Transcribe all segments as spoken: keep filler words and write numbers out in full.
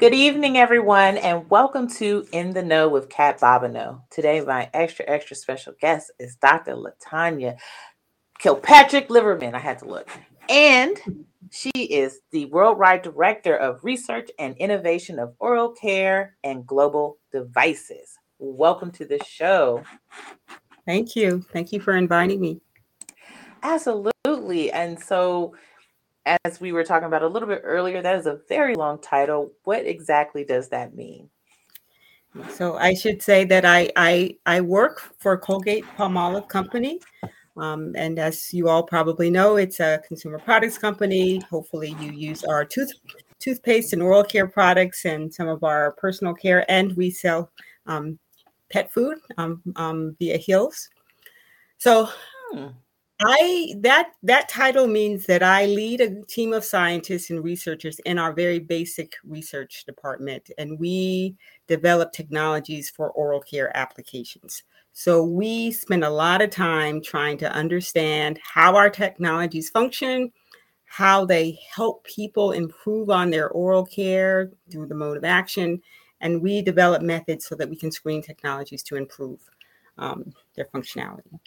Good evening, everyone, and welcome to In the Know with Kat Babineau. Today, my extra, extra special guest is Doctor LaTanya Kilpatrick Liverman. I had to look. And she is the Worldwide Director of Research and Innovation of Oral Care and Global Devices. Welcome to the show. Thank you. Thank you for inviting me. Absolutely. And so, as we were talking about a little bit earlier, that is a very long title. What exactly does that mean? So I should say that I I, I work for Colgate Palmolive Company. Um, and as you all probably know, it's a consumer products company. Hopefully you use our tooth toothpaste and oral care products and some of our personal care. And we sell um, pet food um, um, via Hills. So hmm. I that that title means that I lead a team of scientists and researchers in our very basic research department, and we develop technologies for oral care applications. So we spend a lot of time trying to understand how our technologies function, how they help people improve on their oral care through the mode of action, and we develop methods so that we can screen technologies to improve um, their functionality.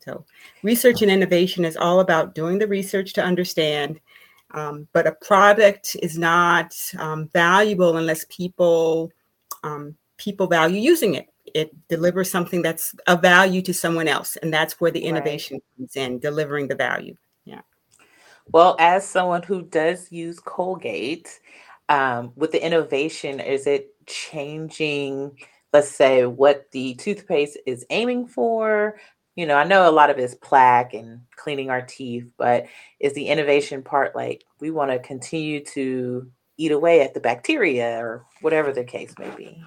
So research and innovation is all about doing the research to understand, um, but a product is not um, valuable unless people um, people value using it. It delivers something that's of value to someone else, and that's where the innovation right. comes in, delivering the value. Yeah. Well, as someone who does use Colgate, um, with the innovation, is it changing, let's say, what the toothpaste is aiming for? You know, I know a lot of it is plaque and cleaning our teeth, but is the innovation part like we want to continue to eat away at the bacteria or whatever the case may be?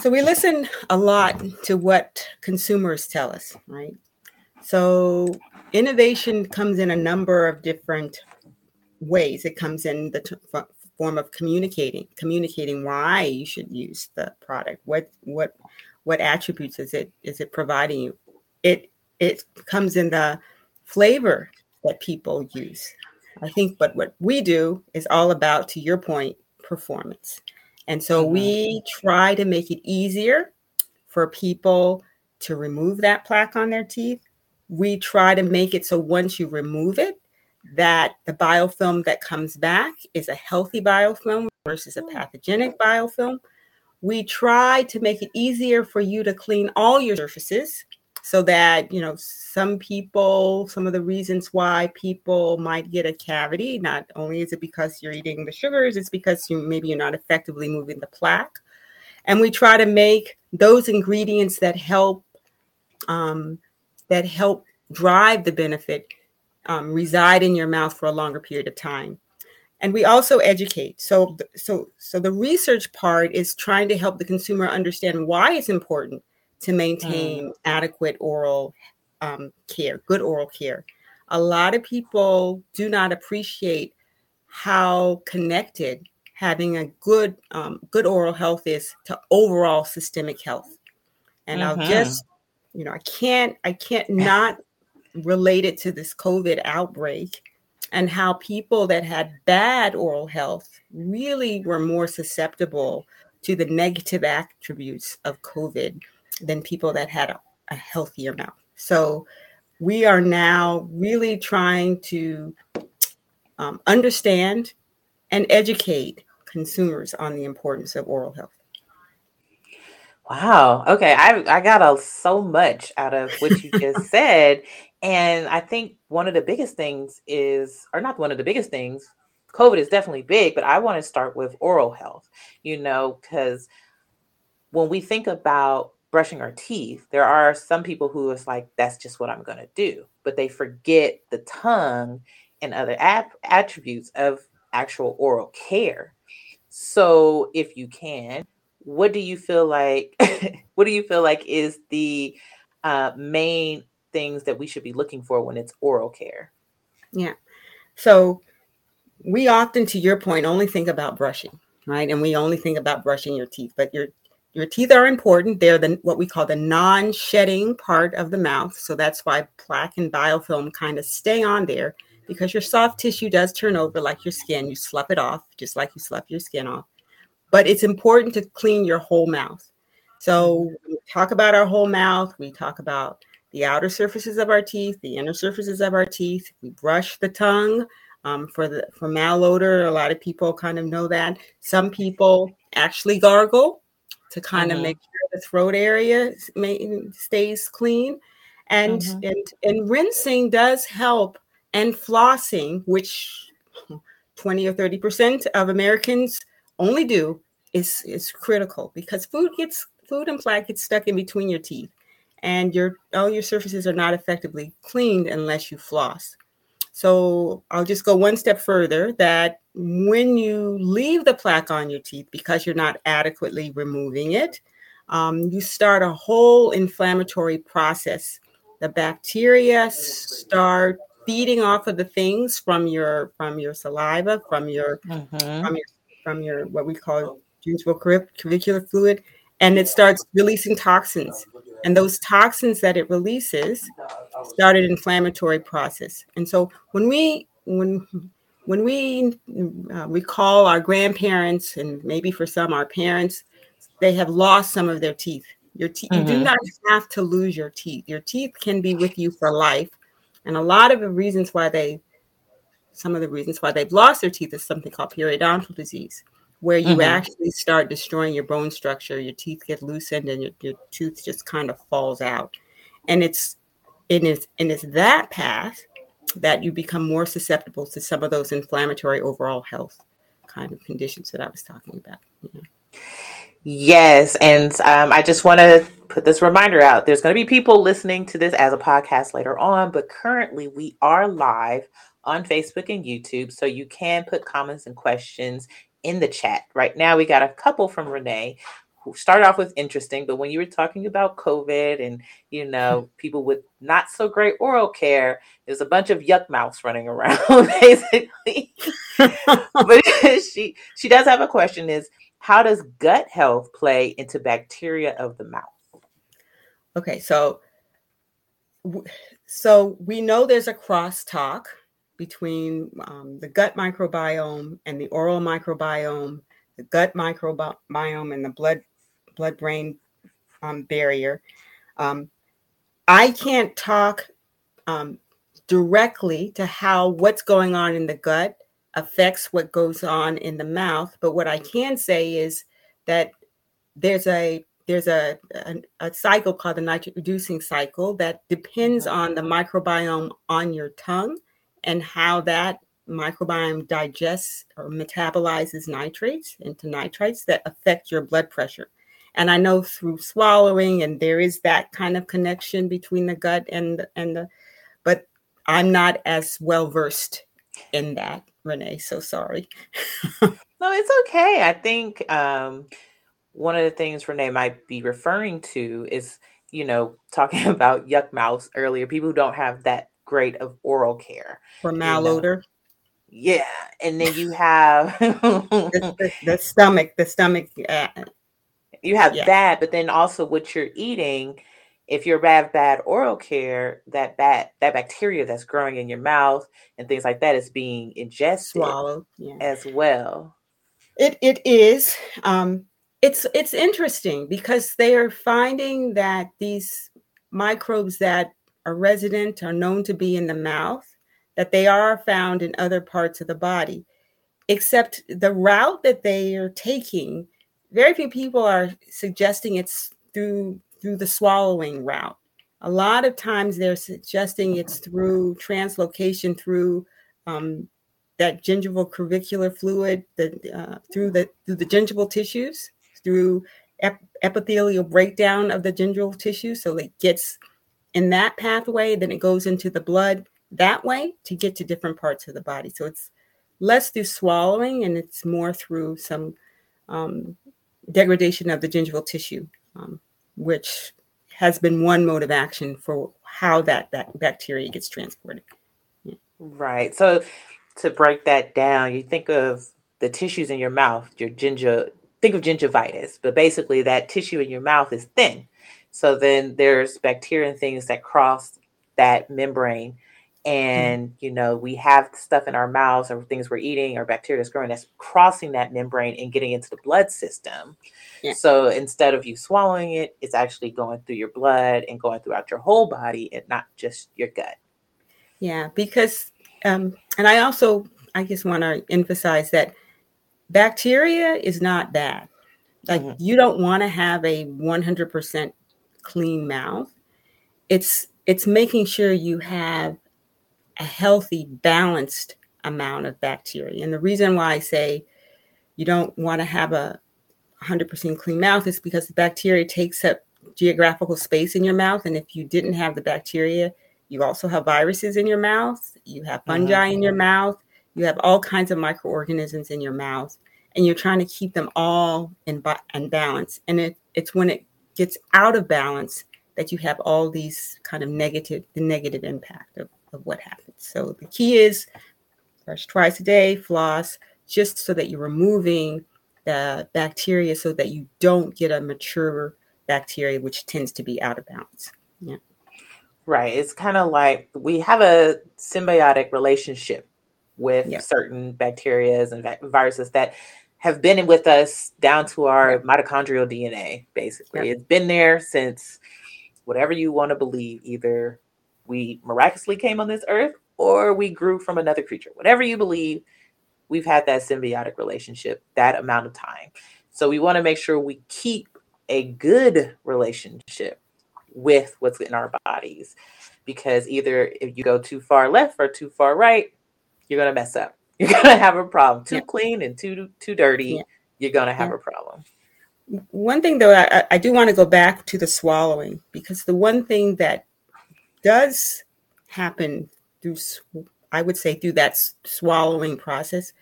So we listen a lot to what consumers tell us, right? So innovation comes in a number of different ways. It comes in the t- form of communicating, communicating why you should use the product. What what what attributes is it is it providing you? It it comes in the flavor that people use. I think, but what we do is all about, to your point, performance. And so we try to make it easier for people to remove that plaque on their teeth. We try to make it so once you remove it, that the biofilm that comes back is a healthy biofilm versus a pathogenic biofilm. We try to make it easier for you to clean all your surfaces. So that, you know, some people, some of the reasons why people might get a cavity, not only is it because you're eating the sugars, it's because you maybe you're not effectively moving the plaque. And we try to make those ingredients that help um, that help drive the benefit um, reside in your mouth for a longer period of time. And we also educate. So, so, so the research part is trying to help the consumer understand why it's important to maintain mm. adequate oral um, care, good oral care. A lot of people do not appreciate how connected having a good um, good oral health is to overall systemic health. And mm-hmm. I'll just, you know, I can't, I can't not relate it to this COVID outbreak and how people that had bad oral health really were more susceptible to the negative attributes of COVID than people that had a, a healthier mouth. So we are now really trying to um, understand and educate consumers on the importance of oral health. Wow. Okay. I, I got a, so much out of what you just said. And I think one of the biggest things is, or not one of the biggest things, COVID is definitely big, but I want to start with oral health, you know, because when we think about brushing our teeth, there are some people who is like, that's just what I'm going to do. But they forget the tongue and other ap- attributes of actual oral care. So if you can, what do you feel like, what do you feel like is the uh, main things that we should be looking for when it's oral care. Yeah. So we often, to your point, only think about brushing, right? And we only think about brushing your teeth, but your your teeth are important. They're the what we call the non-shedding part of the mouth. So that's why plaque and biofilm kind of stay on there, because your soft tissue does turn over like your skin. You slough it off, just like you slough your skin off. But it's important to clean your whole mouth. So we talk about our whole mouth. We talk about the outer surfaces of our teeth, the inner surfaces of our teeth. We brush the tongue um, for the for malodor. A lot of people kind of know that. Some people actually gargle to kind mm-hmm. of make sure the throat area may, stays clean. And, mm-hmm. and and rinsing does help, and flossing, which twenty or thirty percent of Americans only do, is is critical, because food gets food and plaque gets stuck in between your teeth. And your all your surfaces are not effectively cleaned unless you floss. So I'll just go one step further, that when you leave the plaque on your teeth because you're not adequately removing it, um, you start a whole inflammatory process. The bacteria start feeding off of the things from your from your saliva, from your mm-hmm. from your from your what we call gingival curricular fluid, and it starts releasing toxins. And those toxins that it releases start an inflammatory process. And so when we when when we uh, recall our grandparents, and maybe for some our parents, they have lost some of their teeth. Your te- mm-hmm. You do not have to lose your teeth. Your teeth can be with you for life. And a lot of the reasons why they some of the reasons why they've lost their teeth is something called periodontal disease, where you mm-hmm. actually start destroying your bone structure, your teeth get loosened, and your, your tooth just kind of falls out. And it's, it is, and it's that path that you become more susceptible to some of those inflammatory overall health kind of conditions that I was talking about. Yeah. Yes, and um, I just want to put this reminder out. There's going to be people listening to this as a podcast later on, but currently we are live on Facebook and YouTube, so you can put comments and questions in the chat. Right now, we got a couple from Renee, who started off with interesting, but when you were talking about COVID and, you know, people with not so great oral care, there's a bunch of yuck mouths running around, basically. But she she does have a question, is, how does gut health play into bacteria of the mouth? Okay, so, so we know there's a crosstalk between um, the gut microbiome and the oral microbiome, the gut microbiome and the blood blood-brain um, barrier. Um, I can't talk um, directly to how what's going on in the gut affects what goes on in the mouth, but what I can say is that there's a there's a a, a cycle called the nitrogen-reducing cycle that depends on the microbiome on your tongue and how that microbiome digests or metabolizes nitrates into nitrites that affect your blood pressure. And I know through swallowing, and there is that kind of connection between the gut and and the, but I'm not as well versed in that. Renee, so sorry. No, it's okay. I think um, one of the things Renee might be referring to is, you know, talking about yuck mouths earlier, people who don't have that great of oral care. For malodor? You know? Yeah. And then you have the, the, the stomach, the stomach. Uh, you have yeah. that, but then also what you're eating. If you have bad oral care, that bad that bacteria that's growing in your mouth and things like that is being ingested, swallowed yeah. as well. It it is. Um, it's it's interesting because they are finding that these microbes that are resident are known to be in the mouth, that they are found in other parts of the body, except the route that they are taking. Very few people are suggesting it's through. through the swallowing route. A lot of times they're suggesting it's through translocation, through um, that gingival curvicular fluid, the, uh, through the through the gingival tissues, through ep- epithelial breakdown of the gingival tissue. So it gets in that pathway, then it goes into the blood that way to get to different parts of the body. So it's less through swallowing and it's more through some um, degradation of the gingival tissue. Um, which has been one mode of action for how that, that bacteria gets transported. Yeah. Right. So to break that down, you think of the tissues in your mouth, your gingiva, think of gingivitis, but basically that tissue in your mouth is thin. So then there's bacteria and things that cross that membrane. And, mm-hmm. you know, we have stuff in our mouths or things we're eating or bacteria that's growing that's crossing that membrane and getting into the blood system. Yeah. So instead of you swallowing it, it's actually going through your blood and going throughout your whole body and not just your gut. Yeah, because um, and I also, I just want to emphasize that bacteria is not bad. Like mm-hmm. you don't want to have a one hundred percent clean mouth. It's it's making sure you have a healthy, balanced amount of bacteria. And the reason why I say you don't want to have a one hundred percent clean mouth is because the bacteria takes up geographical space in your mouth. And if you didn't have the bacteria, you also have viruses in your mouth. You have fungi mm-hmm. in your mouth. You have all kinds of microorganisms in your mouth. And you're trying to keep them all in, in balance. And it, it's when it gets out of balance that you have all these kind of negative, the negative impact of, of what happens. So the key is brush twice a day, floss, just so that you're removing the bacteria so that you don't get a mature bacteria, which tends to be out of balance. Yeah. Right. It's kind of like we have a symbiotic relationship with yep. certain bacteria and vi- viruses that have been with us down to our yep. mitochondrial D N A, basically. Yep. It's been there since whatever you want to believe. Either we miraculously came on this earth or we grew from another creature. Whatever you believe, we've had that symbiotic relationship that amount of time. So we want to make sure we keep a good relationship with what's in our bodies, because either if you go too far left or too far right, you're going to mess up. You're going to have a problem. Too yeah. clean and too too dirty, yeah. you're going to have yeah. a problem. One thing, though, I, I do want to go back to the swallowing, because the one thing that does happen through, I would say, through that swallowing process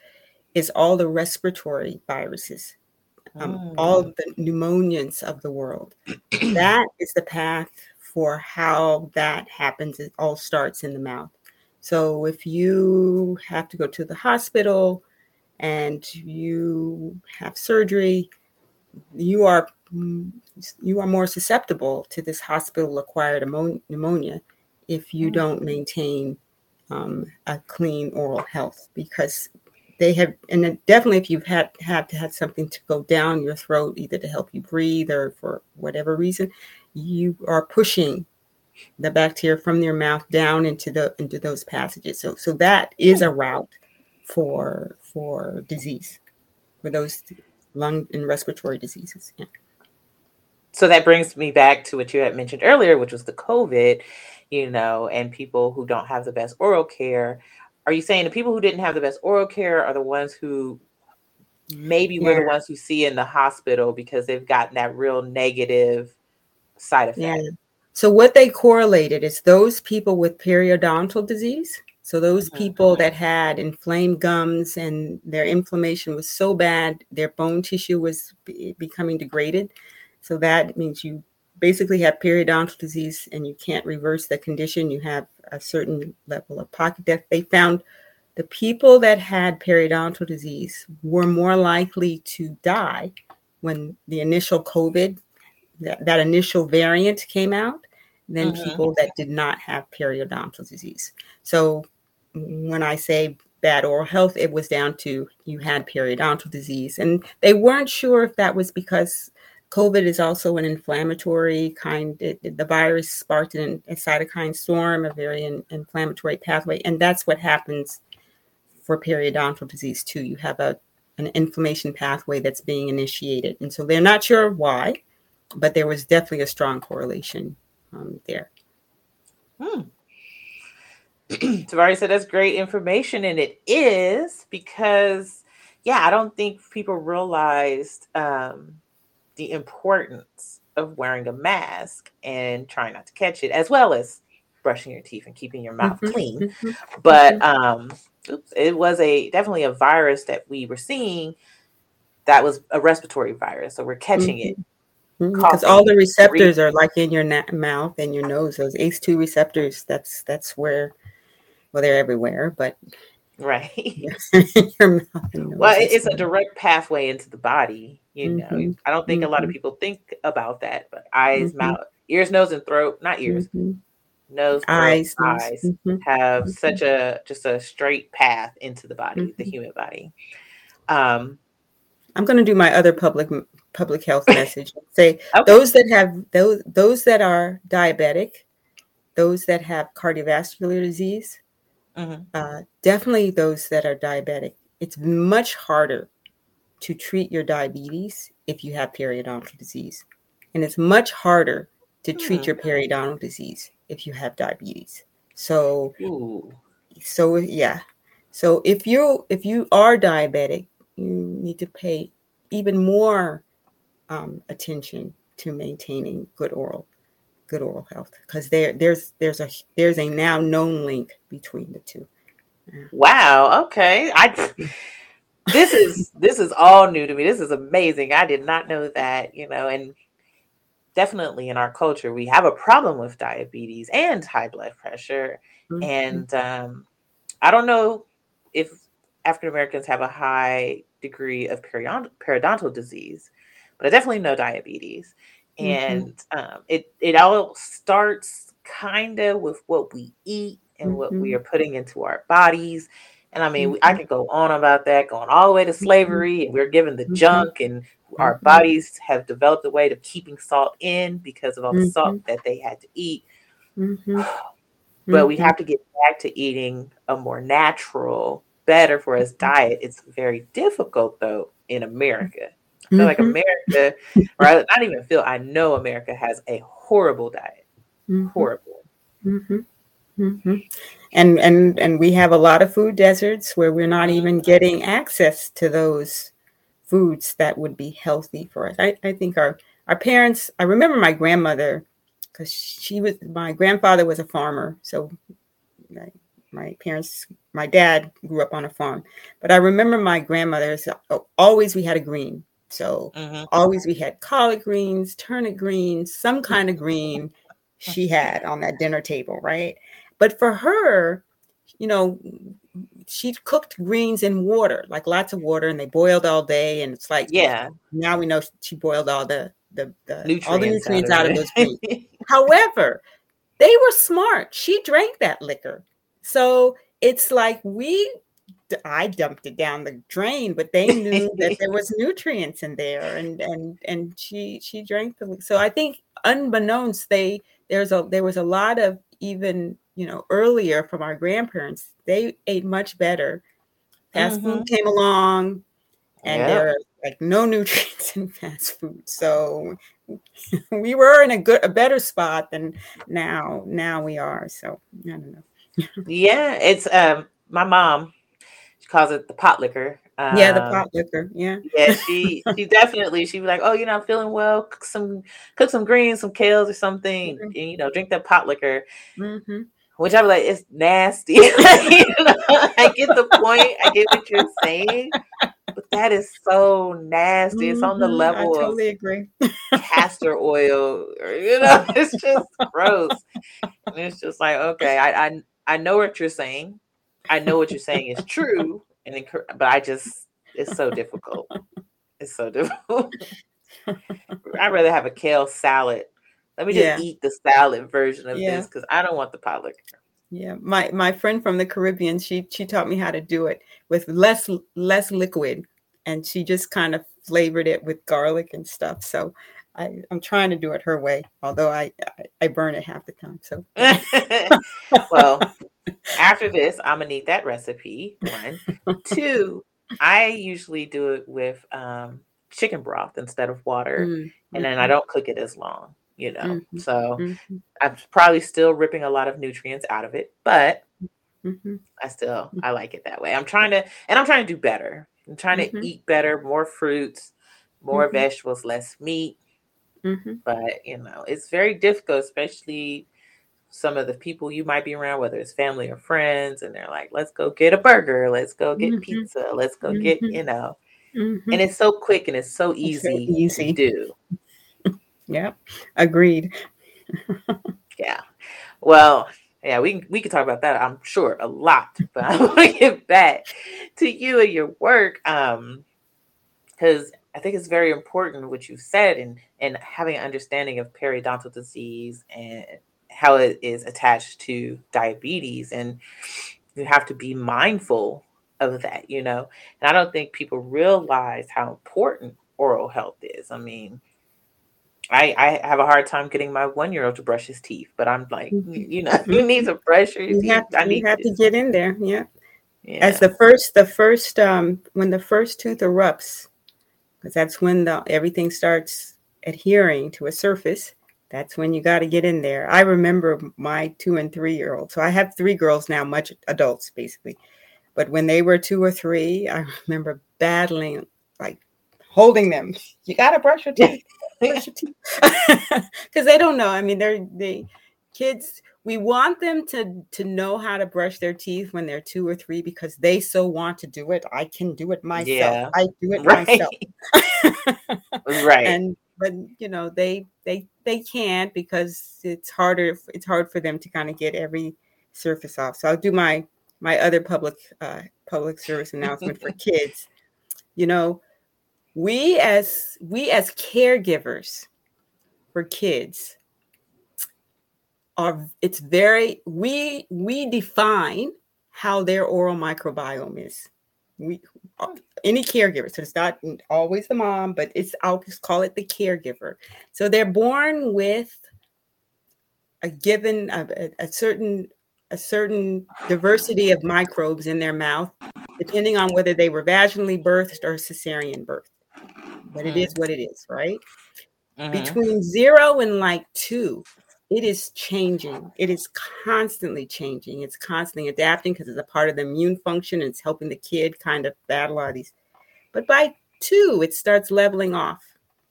is all the respiratory viruses, um, oh. all the pneumonias of the world. That is the path for how that happens. It all starts in the mouth. So if you have to go to the hospital and you have surgery, you are you are more susceptible to this hospital-acquired pneumonia if you don't maintain um, a clean oral health, because they have, and definitely if you've had, had to have something to go down your throat, either to help you breathe or for whatever reason, you are pushing the bacteria from their mouth down into the into those passages. So so that is a route for for disease, for those lung and respiratory diseases. Yeah. So that brings me back to what you had mentioned earlier, which was the COVID, you know, and people who don't have the best oral care. Are you saying the people who didn't have the best oral care are the ones who maybe yeah. were the ones who see in the hospital because they've gotten that real negative side effect? Yeah. So what they correlated is those people with periodontal disease. So those people that had inflamed gums and their inflammation was so bad, their bone tissue was be- becoming degraded. So that means you basically have periodontal disease and you can't reverse the condition. You have a certain level of pocket depth. They found the people that had periodontal disease were more likely to die when the initial COVID, that, that initial variant came out, than mm-hmm. people that did not have periodontal disease. So when I say bad oral health, it was down to you had periodontal disease. And they weren't sure if that was because COVID is also an inflammatory kind. It, the virus sparked an, a cytokine storm, a very in, inflammatory pathway. And that's what happens for periodontal disease too. You have a an inflammation pathway that's being initiated. And so they're not sure why, but there was definitely a strong correlation Um, there. Hmm. Tavari said that's great information, and it is, because, yeah, I don't think people realized um, the importance of wearing a mask and trying not to catch it, as well as brushing your teeth and keeping your mouth mm-hmm. clean. Mm-hmm. But um, oops, it was a definitely a virus that we were seeing that was a respiratory virus, so we're catching mm-hmm. it Because all the receptors are like in your na- mouth and your nose. Those A C E two receptors, that's that's where, well, they're everywhere, but. Right. your mouth and nose. Well, it's a direct pathway into the body. You know, mm-hmm. I don't think mm-hmm. a lot of people think about that, but eyes, mm-hmm. mouth, ears, nose, and throat, not ears, mm-hmm. nose, throat, eyes, eyes mm-hmm. have mm-hmm. such a, just a straight path into the body, mm-hmm. the human body. Um, I'm going to do my other public public health message. Say okay. those that have those those that are diabetic, those that have cardiovascular disease, mm-hmm. uh, definitely those that are diabetic. It's much harder to treat your diabetes if you have periodontal disease, and it's much harder to treat mm-hmm. your periodontal disease if you have diabetes. So, Ooh. so yeah, so if you if you are diabetic, you need to pay even more um, attention to maintaining good oral, good oral health, because there, there's, there's a, there's a now known link between the two. Wow. Okay. I. This is this is all new to me. This is amazing. I did not know that. You know, and definitely in our culture, we have a problem with diabetes and high blood pressure, mm-hmm. and um, I don't know if African-Americans have a high degree of periodont- periodontal disease, but I definitely know diabetes. And mm-hmm. um, it, it all starts kind of with what we eat and mm-hmm. what we are putting into our bodies. And I mean, mm-hmm. we, I could go on about that, going all the way to slavery. Mm-hmm. And we're given the mm-hmm. junk, and mm-hmm. our bodies have developed a way of keeping salt in because of all mm-hmm. the salt that they had to eat. Mm-hmm. But we have to get back to eating a more natural, better for us diet. It's very difficult though in America. I feel mm-hmm. like America, or I not even feel, I know America has a horrible diet. Mm-hmm. Horrible. Mm-hmm. Mm-hmm. And and and we have a lot of food deserts where we're not even getting access to those foods that would be healthy for us. I, I think our, our parents, I remember my grandmother, because she was, my grandfather was a farmer. So like, my parents, my dad grew up on a farm, but I remember my grandmother's always, we had a green. So mm-hmm. always we had collard greens, turnip greens, some kind of green she had on that dinner table. Right. But for her, you know, she cooked greens in water, like lots of water, and they boiled all day. And it's like, yeah, now we know she boiled all the, the, the nutrients, all the nutrients out of, out of those greens. However, they were smart. She drank that liquor. So it's like we, I dumped it down the drain, but they knew that there was nutrients in there, and and and she she drank the. So I think unbeknownst, they there's a there was a lot of, even you know, earlier from our grandparents, they ate much better. Fast mm-hmm. food came along, and yeah. there are like no nutrients in fast food. So we were in a good, a better spot than now. Now we are. So I don't know. Yeah, it's um my mom, she calls it the pot liquor. Um, yeah, the pot liquor. Yeah. Yeah, she she definitely she'd be like, oh, you know, I'm feeling well, cook some cook some greens, some kales or something, mm-hmm. and you know, drink that pot liquor. Mm-hmm. Which I'd be like, it's nasty. Like, you know, I get the point, I get what you're saying, but that is so nasty. It's on the level I totally of agree. Castor oil, or, you know, it's just gross. And it's just like, okay, I I I know what you're saying. I know what you're saying is true, and inc- but I just, it's so difficult. It's so difficult. I'd rather have a kale salad. Let me just yeah. eat the salad version of yeah. this, because I don't want the pot liquor. Yeah, my my friend from the Caribbean, she she taught me how to do it with less less liquid, and she just kind of flavored it with garlic and stuff. So I, I'm trying to do it her way, although I, I, I burn it half the time. So, well, after this, I'm gonna need that recipe. One, two. I usually do it with um, chicken broth instead of water, mm-hmm. and then I don't cook it as long. You know, mm-hmm. so mm-hmm. I'm probably still ripping a lot of nutrients out of it, but mm-hmm. I still I like it that way. I'm trying to, and I'm trying to do better. I'm trying mm-hmm. to eat better, more fruits, more mm-hmm. vegetables, less meat. Mm-hmm. But, you know, it's very difficult, especially some of the people you might be around, whether it's family or friends. And they're like, let's go get a burger. Let's go get mm-hmm. pizza. Let's go mm-hmm. get, you know, mm-hmm. and it's so quick and it's so easy, it's so easy. to do. Yep. Agreed. Yeah. Well, yeah, we we could talk about that, I'm sure, a lot. But I want to get back to you and your work, um, because I think it's very important what you said, and and having an understanding of periodontal disease and how it is attached to diabetes, and you have to be mindful of that, you know. And I don't think people realize how important oral health is. I mean, I, I have a hard time getting my one-year-old to brush his teeth, but I'm like, you know, you need to brush your teeth. You have, I need you have to get in there. Yeah. yeah. As the first, the first, um, when the first tooth erupts, because that's when the, everything starts adhering to a surface. That's when you got to get in there. I remember my two and three-year-old. So I have three girls now, much adults basically. But when they were two or three, I remember battling, like holding them. You got to brush your teeth. Brush your teeth. Because they don't know. I mean, they're the kids. We want them to, to know how to brush their teeth when they're two or three because they so want to do it. I can do it myself. Yeah. I do it right. myself. Right. And but you know, they they they can't because it's harder. It's hard for them to kind of get every surface off. So I'll do my my other public uh, public service announcement for kids. You know, we as we as caregivers for kids. Are, it's very we we define how their oral microbiome is. We any caregiver, so it's not always the mom, but it's I'll just call it the caregiver. So they're born with a given a, a certain a certain diversity of microbes in their mouth, depending on whether they were vaginally birthed or cesarean birth. But it is what it is, right? Uh-huh. Between zero and like two. It is changing. It is constantly changing. It's constantly adapting because it's a part of the immune function. And it's helping the kid kind of battle all these. But by two, it starts leveling off.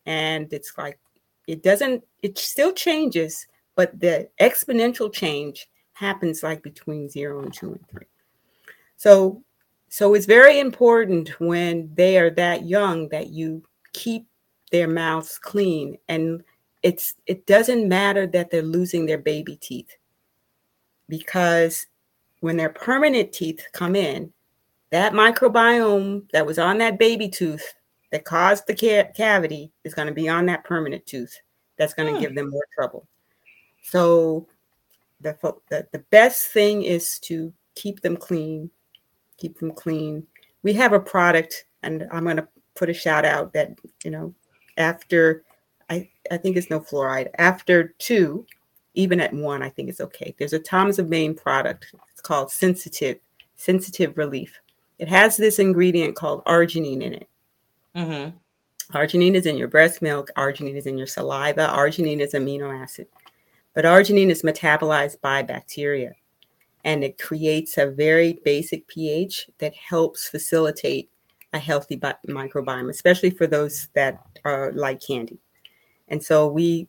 And it's like, it doesn't, it still changes, but the exponential change happens like between zero and two and three. So, so it's very important when they are that young that you keep their mouths clean. And It's it doesn't matter that they're losing their baby teeth, because when their permanent teeth come in, that microbiome that was on that baby tooth that caused the ca- cavity is going to be on that permanent tooth. That's going to hmm. give them more trouble. So the, the the best thing is to keep them clean, keep them clean. We have a product, and I'm going to put a shout out that, you know, after... I, I think it's no fluoride. After two, even at one, I think it's okay. There's a Tom's of Maine product. It's called Sensitive, Sensitive Relief. It has this ingredient called arginine in it. Mm-hmm. Arginine is in your breast milk. Arginine is in your saliva. Arginine is amino acid. But arginine is metabolized by bacteria. And it creates a very basic pH that helps facilitate a healthy bi- microbiome, especially for those that are like candy. And so we,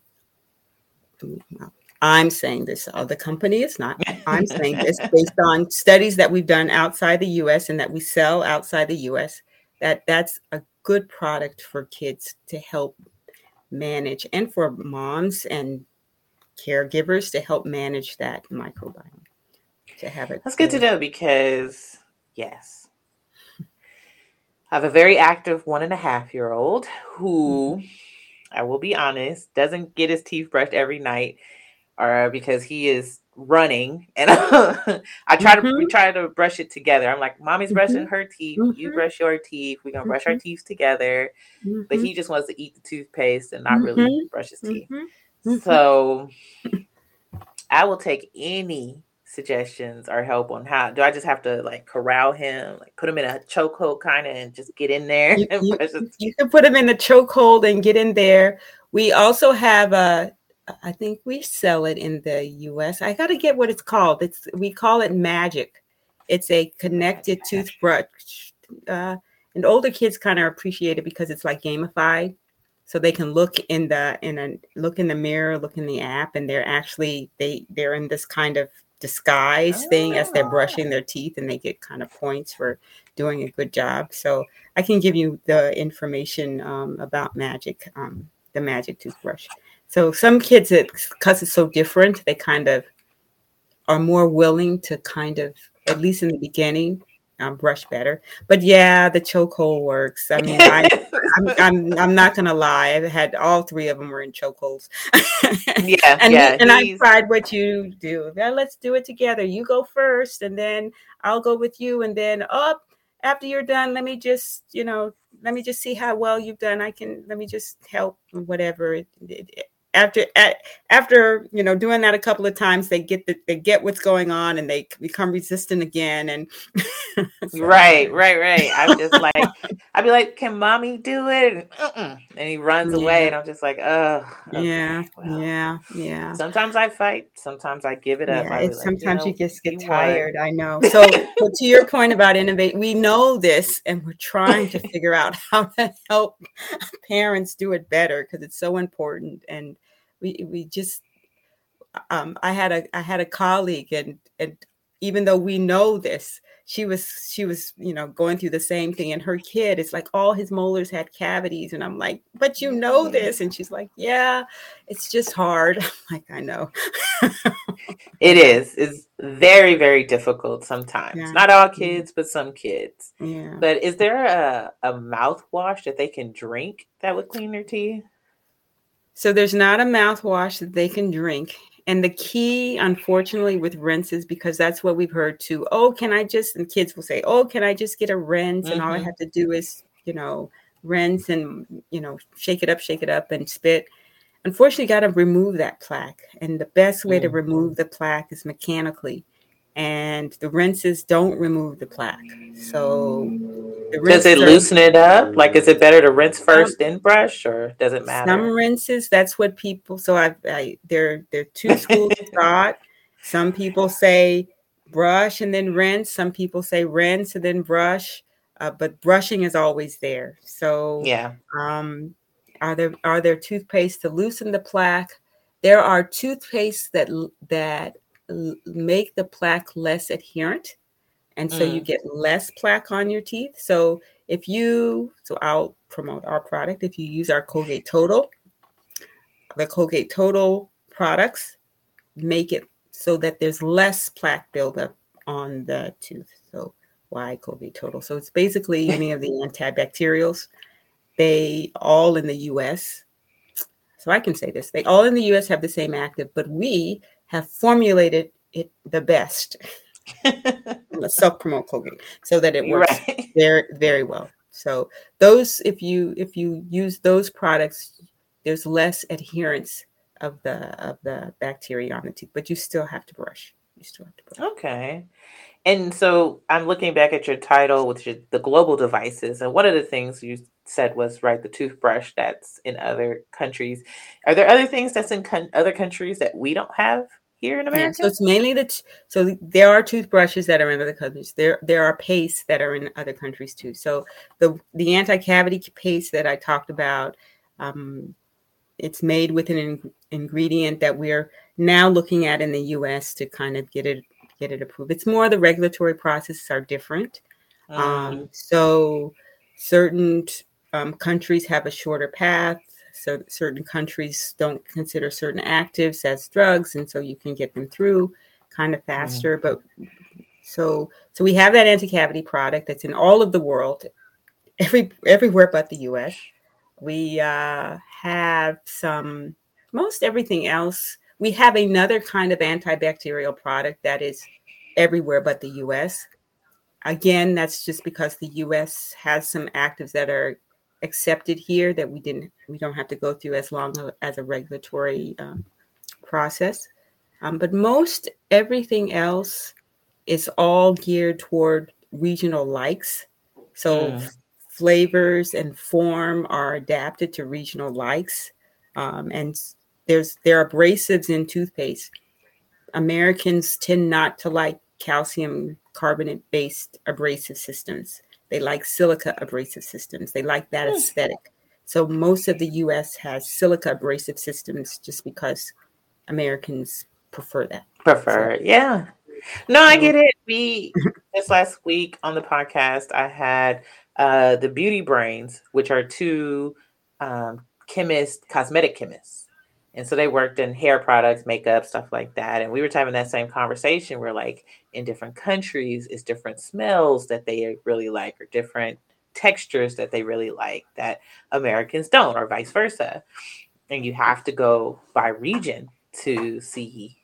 I'm saying this, oh, the company is not, I'm saying this based on studies that we've done outside the U S and that we sell outside the U S, that that's a good product for kids to help manage and for moms and caregivers to help manage that microbiome, to have it. That's good to know because, yes, I have a very active one and a half year old who... Mm-hmm. I will be honest, doesn't get his teeth brushed every night or uh, because he is running. And I try mm-hmm. to we try to brush it together. I'm like, mommy's mm-hmm. brushing her teeth. Mm-hmm. You brush your teeth. We're going to brush mm-hmm. our teeth together. Mm-hmm. But he just wants to eat the toothpaste and not mm-hmm. really brush his teeth. Mm-hmm. So I will take any suggestions or help on how do I just have to like corral him, like put him in a chokehold kind of and just get in there. You, and you, you can put him in a chokehold and get in there. We also have a, I think we sell it in the U S. I got to get what it's called. It's, we call it Magic. It's a connected toothbrush. Uh, and older kids kind of appreciate it because it's like gamified. So they can look in the, in a look in the mirror, look in the app, and they're actually, they, they're in this kind of disguise thing as they're brushing their teeth, and they get kind of points for doing a good job. So I can give you the information um, about Magic, um, the Magic toothbrush. So some kids, it, because it's so different, they kind of are more willing to kind of, at least in the beginning, um, brush better. But yeah, the chokehold works. I mean, I, I'm, I'm I'm not gonna lie. I've had all three of them were in chokeholds. yeah, and yeah, and I tried what you do. Now let's do it together. You go first, and then I'll go with you, and then up. After you're done, let me just, you know, let me just see how well you've done. I can, let me just help whatever. It, it, it, after, at, after, you know, doing that a couple of times, they get the, they get what's going on and they become resistant again. And so. right, right, right. I'm just like, I'd be like, can mommy do it? And, and he runs yeah. away and I'm just like, oh. Okay, yeah, well. yeah, yeah. Sometimes I fight. Sometimes I give it up. Yeah, it's, like, sometimes you, know, you just get you tired. Won. I know. So but to your point about innovate, we know this and we're trying to figure out how to help parents do it better because it's so important. And We we just um, I had a I had a colleague and and even though we know this, she was she was you know going through the same thing, and her kid, it's like all his molars had cavities, and I'm like, but you know this, and she's like, yeah, it's just hard. I'm like, I know. It is. It's very, very difficult sometimes. Yeah. Not all kids, but some kids. Yeah. But is there a, a mouthwash that they can drink that would clean their teeth? So there's not a mouthwash that they can drink. And the key, unfortunately, with rinses, because that's what we've heard too. Oh, can I just, and kids will say, oh, can I just get a rinse? Mm-hmm. And all I have to do is, you know, rinse and, you know, shake it up, shake it up and spit. Unfortunately, you got to remove that plaque. And the best way mm-hmm. to remove the plaque is mechanically. And the rinses don't remove the plaque. So the does it are, loosen it up? Like, is it better to rinse first um, then brush, or does it matter? Some rinses, that's what people. So I, I there, there are two schools of thought. Some people say brush and then rinse. Some people say rinse and then brush. Uh, but brushing is always there. So yeah, um, are there are there toothpastes to loosen the plaque? There are toothpastes that that. make the plaque less adherent, and so mm. you get less plaque on your teeth. So if you, so I'll promote our product. If you use our Colgate Total, the Colgate Total products make it so that there's less plaque buildup on the tooth. So why Colgate Total? So it's basically any of the antibacterials. They all in the U S, so I can say this, they all in the U S have the same active, but we have formulated it the best. Let's self-promote Colgate so that it works right. very, very well. So those, if you if you use those products, there's less adherence of the of the bacteria on the teeth, but you still have to brush. You still have to brush. Okay. And so I'm looking back at your title with your, the global devices, and one of the things you said was, right, the toothbrush that's in other countries. Are there other things that's in con- other countries that we don't have here in America? Yeah, so it's mainly the t- so there are toothbrushes that are in other countries. There there are pastes that are in other countries too. So the the anti-cavity paste that I talked about, um, it's made with an in- ingredient that we're now looking at in the U S to kind of get it. Get it approved. It's more the regulatory processes are different. Um, um, so certain um, countries have a shorter path. So certain countries don't consider certain actives as drugs, and so you can get them through kind of faster. Yeah. But so so we have that anti-cavity product that's in all of the world, every everywhere but the U S. We uh, have some most everything else. We have another kind of antibacterial product that is everywhere but the U S. Again, that's just because the U S has some actives that are accepted here that we didn't, we don't have to go through as long as a regulatory um, process. Um, but most everything else is all geared toward regional likes. So yeah. flavors and form are adapted to regional likes, um, and There's there are abrasives in toothpaste. Americans tend not to like calcium carbonate-based abrasive systems. They like silica abrasive systems. They like that aesthetic. So most of the U S has silica abrasive systems just because Americans prefer that. Prefer, so, yeah. No, I get it. We this last week on the podcast, I had uh, the Beauty Brains, which are two um, chemists, cosmetic chemists. And so they worked in hair products, makeup, stuff like that. And we were having that same conversation where, like, in different countries, it's different smells that they really like or different textures that they really like that Americans don't, or vice versa. And you have to go by region to see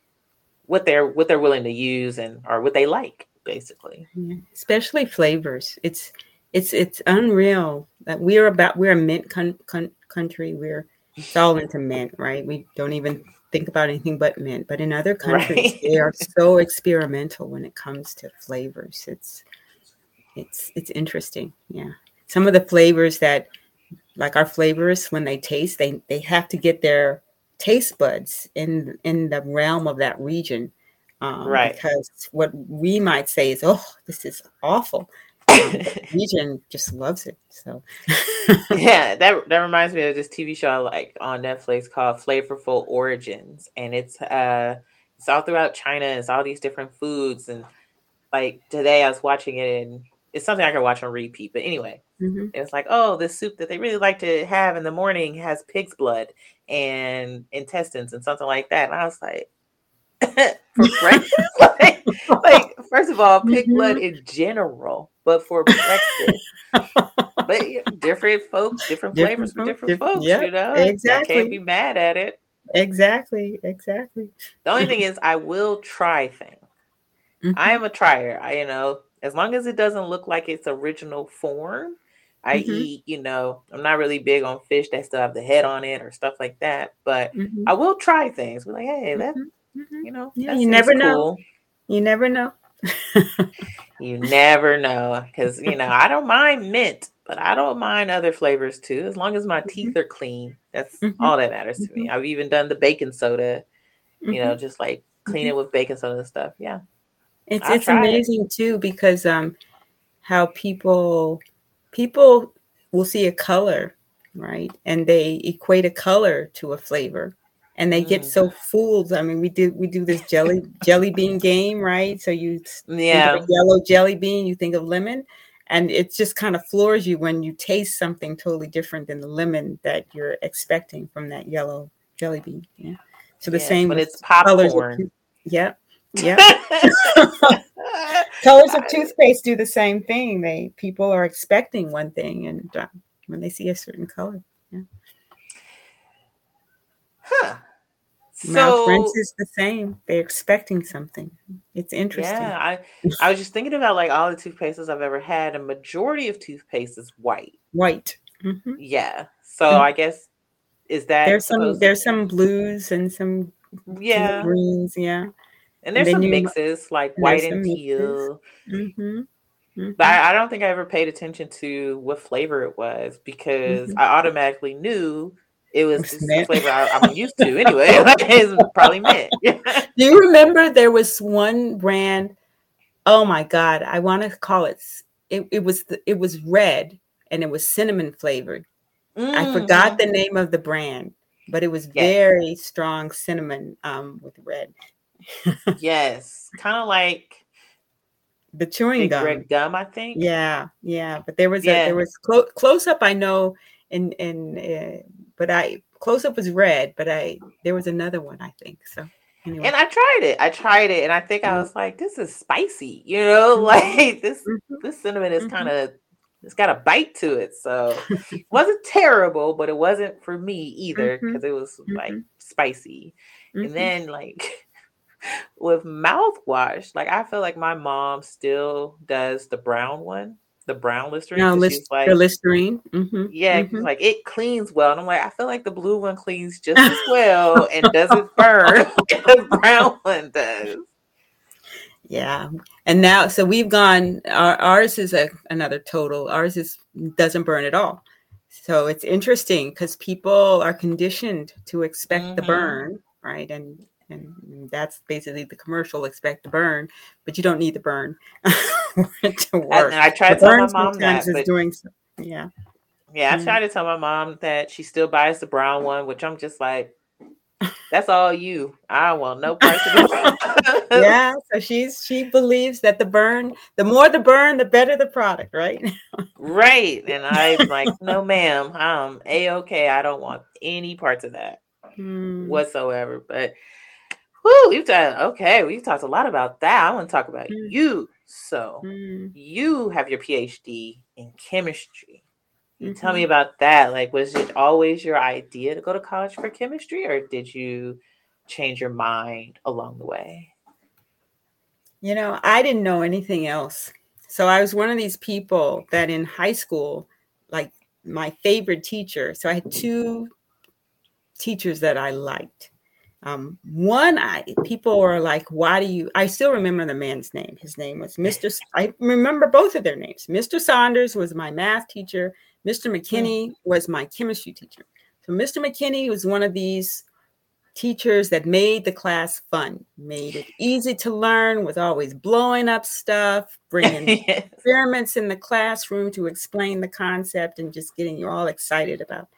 what they're what they're willing to use and or what they like, basically. Especially flavors. It's it's it's unreal that we're about we're a mint con- con- country. We're it's all into mint, right? We don't even think about anything but mint. But in other countries, right? They are so experimental when it comes to flavors. It's it's it's interesting. Yeah, some of the flavors that, like our flavorists, when they taste, they they have to get their taste buds in in the realm of that region, um, right? Because what we might say is, "Oh, this is awful," the region just loves it. So, yeah, that that reminds me of this T V show I like on Netflix called Flavorful Origins, and it's uh it's all throughout China. It's all these different foods, and like today I was watching it, and it's something I could watch on repeat. But anyway. Mm-hmm. It's like, oh, this soup that they really like to have in the morning has pig's blood and intestines and something like that. And I was like, for breakfast? like, like, first of all, pig mm-hmm. blood in general, but for breakfast. But yeah, different folks, different, different flavors for different diff- folks, yep, you know? Exactly. I can't be mad at it. Exactly, exactly. The only thing is I will try things. Mm-hmm. I am a trier, I, you know, as long as it doesn't look like its original form. I mm-hmm. eat, you know, I'm not really big on fish that still have the head on it or stuff like that, but mm-hmm. I will try things. We're like, hey, that, mm-hmm. you know, yeah, that you, never cool. you never know. You never know. You never know. Because, you know, I don't mind mint, but I don't mind other flavors too. As long as my mm-hmm. teeth are clean, that's mm-hmm. all that matters to mm-hmm. me. I've even done the baking soda, you mm-hmm. know, just like clean mm-hmm. it with baking soda and stuff. Yeah. It's it's amazing it. too, because um, how people people will see a color, right? And they equate a color to a flavor, and they mm. get so fooled. I mean, we do we do this jelly jelly bean game, right? So you yeah. think of a yellow jelly bean, you think of lemon, and it just kind of floors you when you taste something totally different than the lemon that you're expecting from that yellow jelly bean. Yeah. So the yeah, same, but it's popcorn. Yep. Yeah. Colors of toothpaste do the same thing. They people are expecting one thing, and uh, when they see a certain color, yeah. Huh. Mouth so, rinse is the same. They're expecting something. It's interesting. Yeah, I, I was just thinking about like all the toothpastes I've ever had. A majority of toothpaste is white. White. Mm-hmm. Yeah. So mm-hmm. I guess is that there's some there's to- some blues and some yeah greens. Yeah. And there's and some mixes like white and teal. Mm-hmm. Mm-hmm. But I, I don't think I ever paid attention to what flavor it was because mm-hmm. I automatically knew it was the flavor I, I'm used to anyway. It's probably mint. Do you remember there was one brand? Oh my God. I want to call it. It, it was the, it was red and it was cinnamon flavored. Mm. I forgot the name of the brand, but it was yes. very strong cinnamon um, with red. Yes, kind of like the chewing gum, red gum, I think. Yeah, yeah. But there was yeah. a, there was clo- close up. I know, and and uh, but I close up was red, but I there was another one I think. So anyway, and I tried it. I tried it, and I think mm-hmm. I was like, "This is spicy," you know, like this mm-hmm. this cinnamon is mm-hmm. kind of it's got a bite to it. So it wasn't terrible, but it wasn't for me either because mm-hmm. it was mm-hmm. like spicy, mm-hmm. and then like. With mouthwash, like I feel like my mom still does the brown one, the brown Listerine. No, list, she's like, the Listerine. Mm-hmm, yeah, mm-hmm. like it cleans well. And I'm like, I feel like the blue one cleans just as well and doesn't burn like the brown one does. Yeah. And now, so we've gone, our, ours is a, another total. Ours is doesn't burn at all. So it's interesting because people are conditioned to expect mm-hmm. the burn, right? And And that's basically the commercial, expect to burn, but you don't need the burn to work. And I tried to tell my mom that. But doing so. Yeah. Yeah, I mm-hmm. tried to tell my mom that she still buys the brown one, which I'm just like, that's all you. I want no part of it. Yeah, so she's she believes that the burn, the more the burn, the better the product, right? Right. And I'm like, no, ma'am, I'm A-okay. I don't want any parts of that. mm. whatsoever. But whoo, we've done okay. We've talked a lot about that. I want to talk about mm. you. So mm. you have your P H D in chemistry. Mm-hmm. Tell me about that. Like, was it always your idea to go to college for chemistry, or did you change your mind along the way? You know, I didn't know anything else. So I was one of these people that in high school, like my favorite teacher. So I had two teachers that I liked. Um, one, I people were like, why do you, I still remember the man's name. His name was Mister S- I remember both of their names. Mister Saunders was my math teacher. Mister McKinney was my chemistry teacher. So Mister McKinney was one of these teachers that made the class fun, made it easy to learn, was always blowing up stuff, bringing yes. experiments in the classroom to explain the concept and just getting you all excited about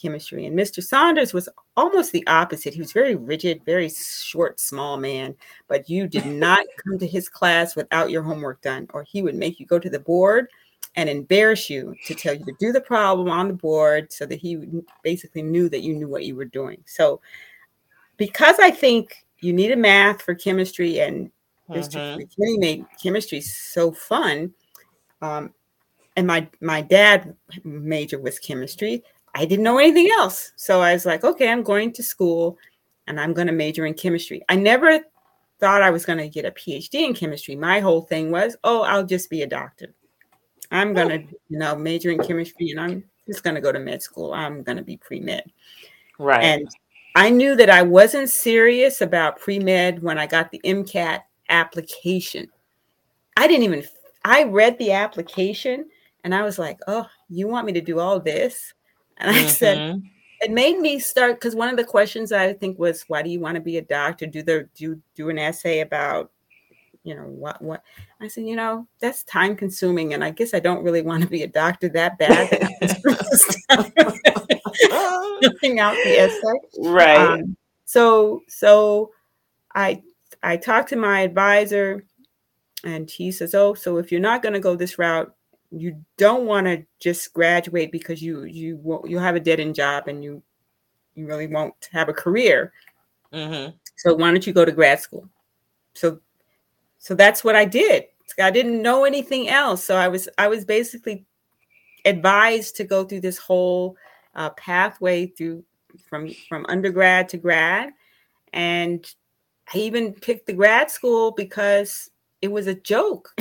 chemistry. And Mister Saunders was almost the opposite. He was very rigid, very short, small man, but you did not come to his class without your homework done, or he would make you go to the board and embarrass you to tell you to do the problem on the board so that he basically knew that you knew what you were doing. So because I think you needed math for chemistry, and Mister McKinney made chemistry so fun. Um, and my my dad major was chemistry. I didn't know anything else. So I was like, okay, I'm going to school and I'm going to major in chemistry. I never thought I was going to get a P H D in chemistry. My whole thing was, oh, I'll just be a doctor. I'm going to, you know, major in chemistry and I'm just going to go to med school. I'm going to be pre-med. Right. And I knew that I wasn't serious about pre-med when I got the MCAT application. I didn't even, I read the application and I was like, oh, you want me to do all this? And I mm-hmm. said, it made me start, because one of the questions I think was, why do you want to be a doctor? Do the do do an essay about, you know, what, what? I said, you know, that's time consuming. And I guess I don't really want to be a doctor that bad. Filling out the essay. Right. Um, so so I I talked to my advisor and he says, oh, so if you're not going to go this route, you don't want to just graduate because you you won't, you'll have a dead end job and you you really won't have a career. Mm-hmm. So why don't you go to grad school? So so that's what I did. I didn't know anything else. So I was I was basically advised to go through this whole uh, pathway through from from undergrad to grad, and I even picked the grad school because it was a joke.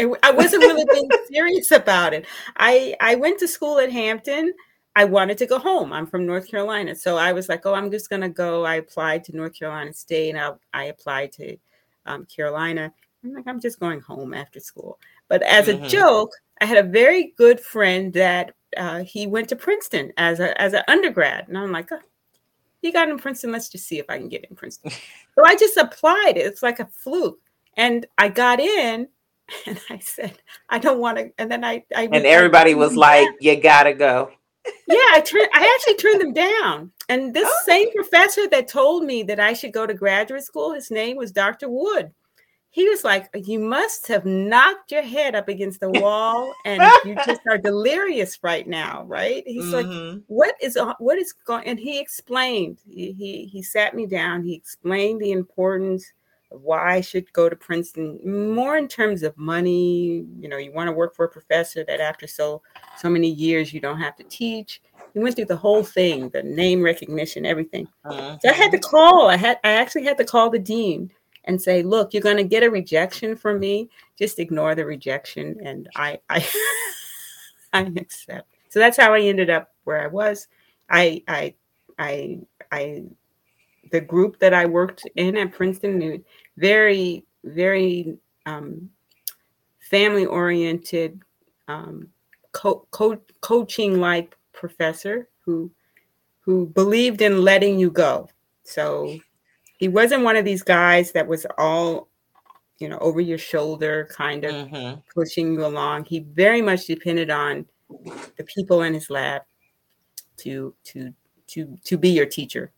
I wasn't really being serious about it. I, I went to school at Hampton. I wanted to go home. I'm from North Carolina. So I was like, oh, I'm just going to go. I applied to North Carolina State and I, I applied to um, Carolina. I'm like, I'm just going home after school. But as mm-hmm. a joke, I had a very good friend that uh, he went to Princeton as a, as an undergrad. And I'm like, oh, he got in Princeton. Let's just see if I can get in Princeton. So I just applied it. It's like a fluke. And I got in. And I said, I don't want to. And then I, I and everybody was like, you gotta go. Yeah, I turned. I actually turned them down. And this oh. same professor that told me that I should go to graduate school, his name was Doctor Wood. He was like, you must have knocked your head up against the wall, and you just are delirious right now, right? He's mm-hmm. like, what is what is going? And he explained. He, he he sat me down. He explained the importance. Why I should go to Princeton, more in terms of money. You know, you want to work for a professor that after so so many years you don't have to teach. You went through the whole thing, the name recognition, everything. Uh-huh. So I had to call. I had I actually had to call the dean and say, look, you're going to get a rejection from me. Just ignore the rejection, and I I I accept. So that's how I ended up where I was. I I I I. The group that I worked in at Princeton, very, very um, family-oriented, um, co- co- coaching-like professor who who believed in letting you go. So he wasn't one of these guys that was all, you know, over your shoulder, kind of mm-hmm. pushing you along. He very much depended on the people in his lab to to to to be your teacher.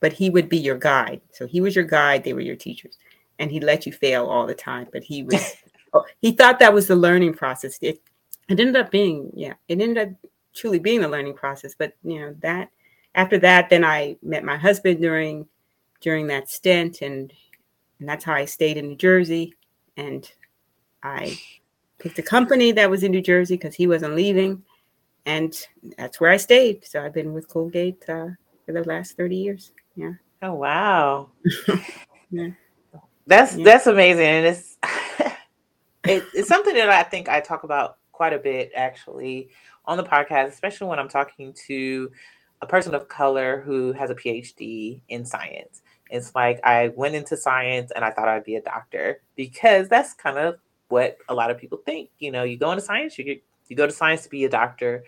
But he would be your guide. So he was your guide. They were your teachers. And he let you fail all the time. But he was, oh, he thought that was the learning process. It, it ended up being, yeah, it ended up truly being the learning process. But, you know, that after that, then I met my husband during during that stint, and and that's how I stayed in New Jersey. And I picked a company that was in New Jersey because he wasn't leaving, and that's where I stayed. So I've been with Colgate uh, for the last thirty years. Yeah. Oh wow. Yeah. That's yeah. that's amazing, and it's it, it's something that I think I talk about quite a bit actually on the podcast, especially when I'm talking to a person of color who has a P H D in science. It's like I went into science and I thought I'd be a doctor because that's kind of what a lot of people think. You know, you go into science, you get, you go to science to be a doctor.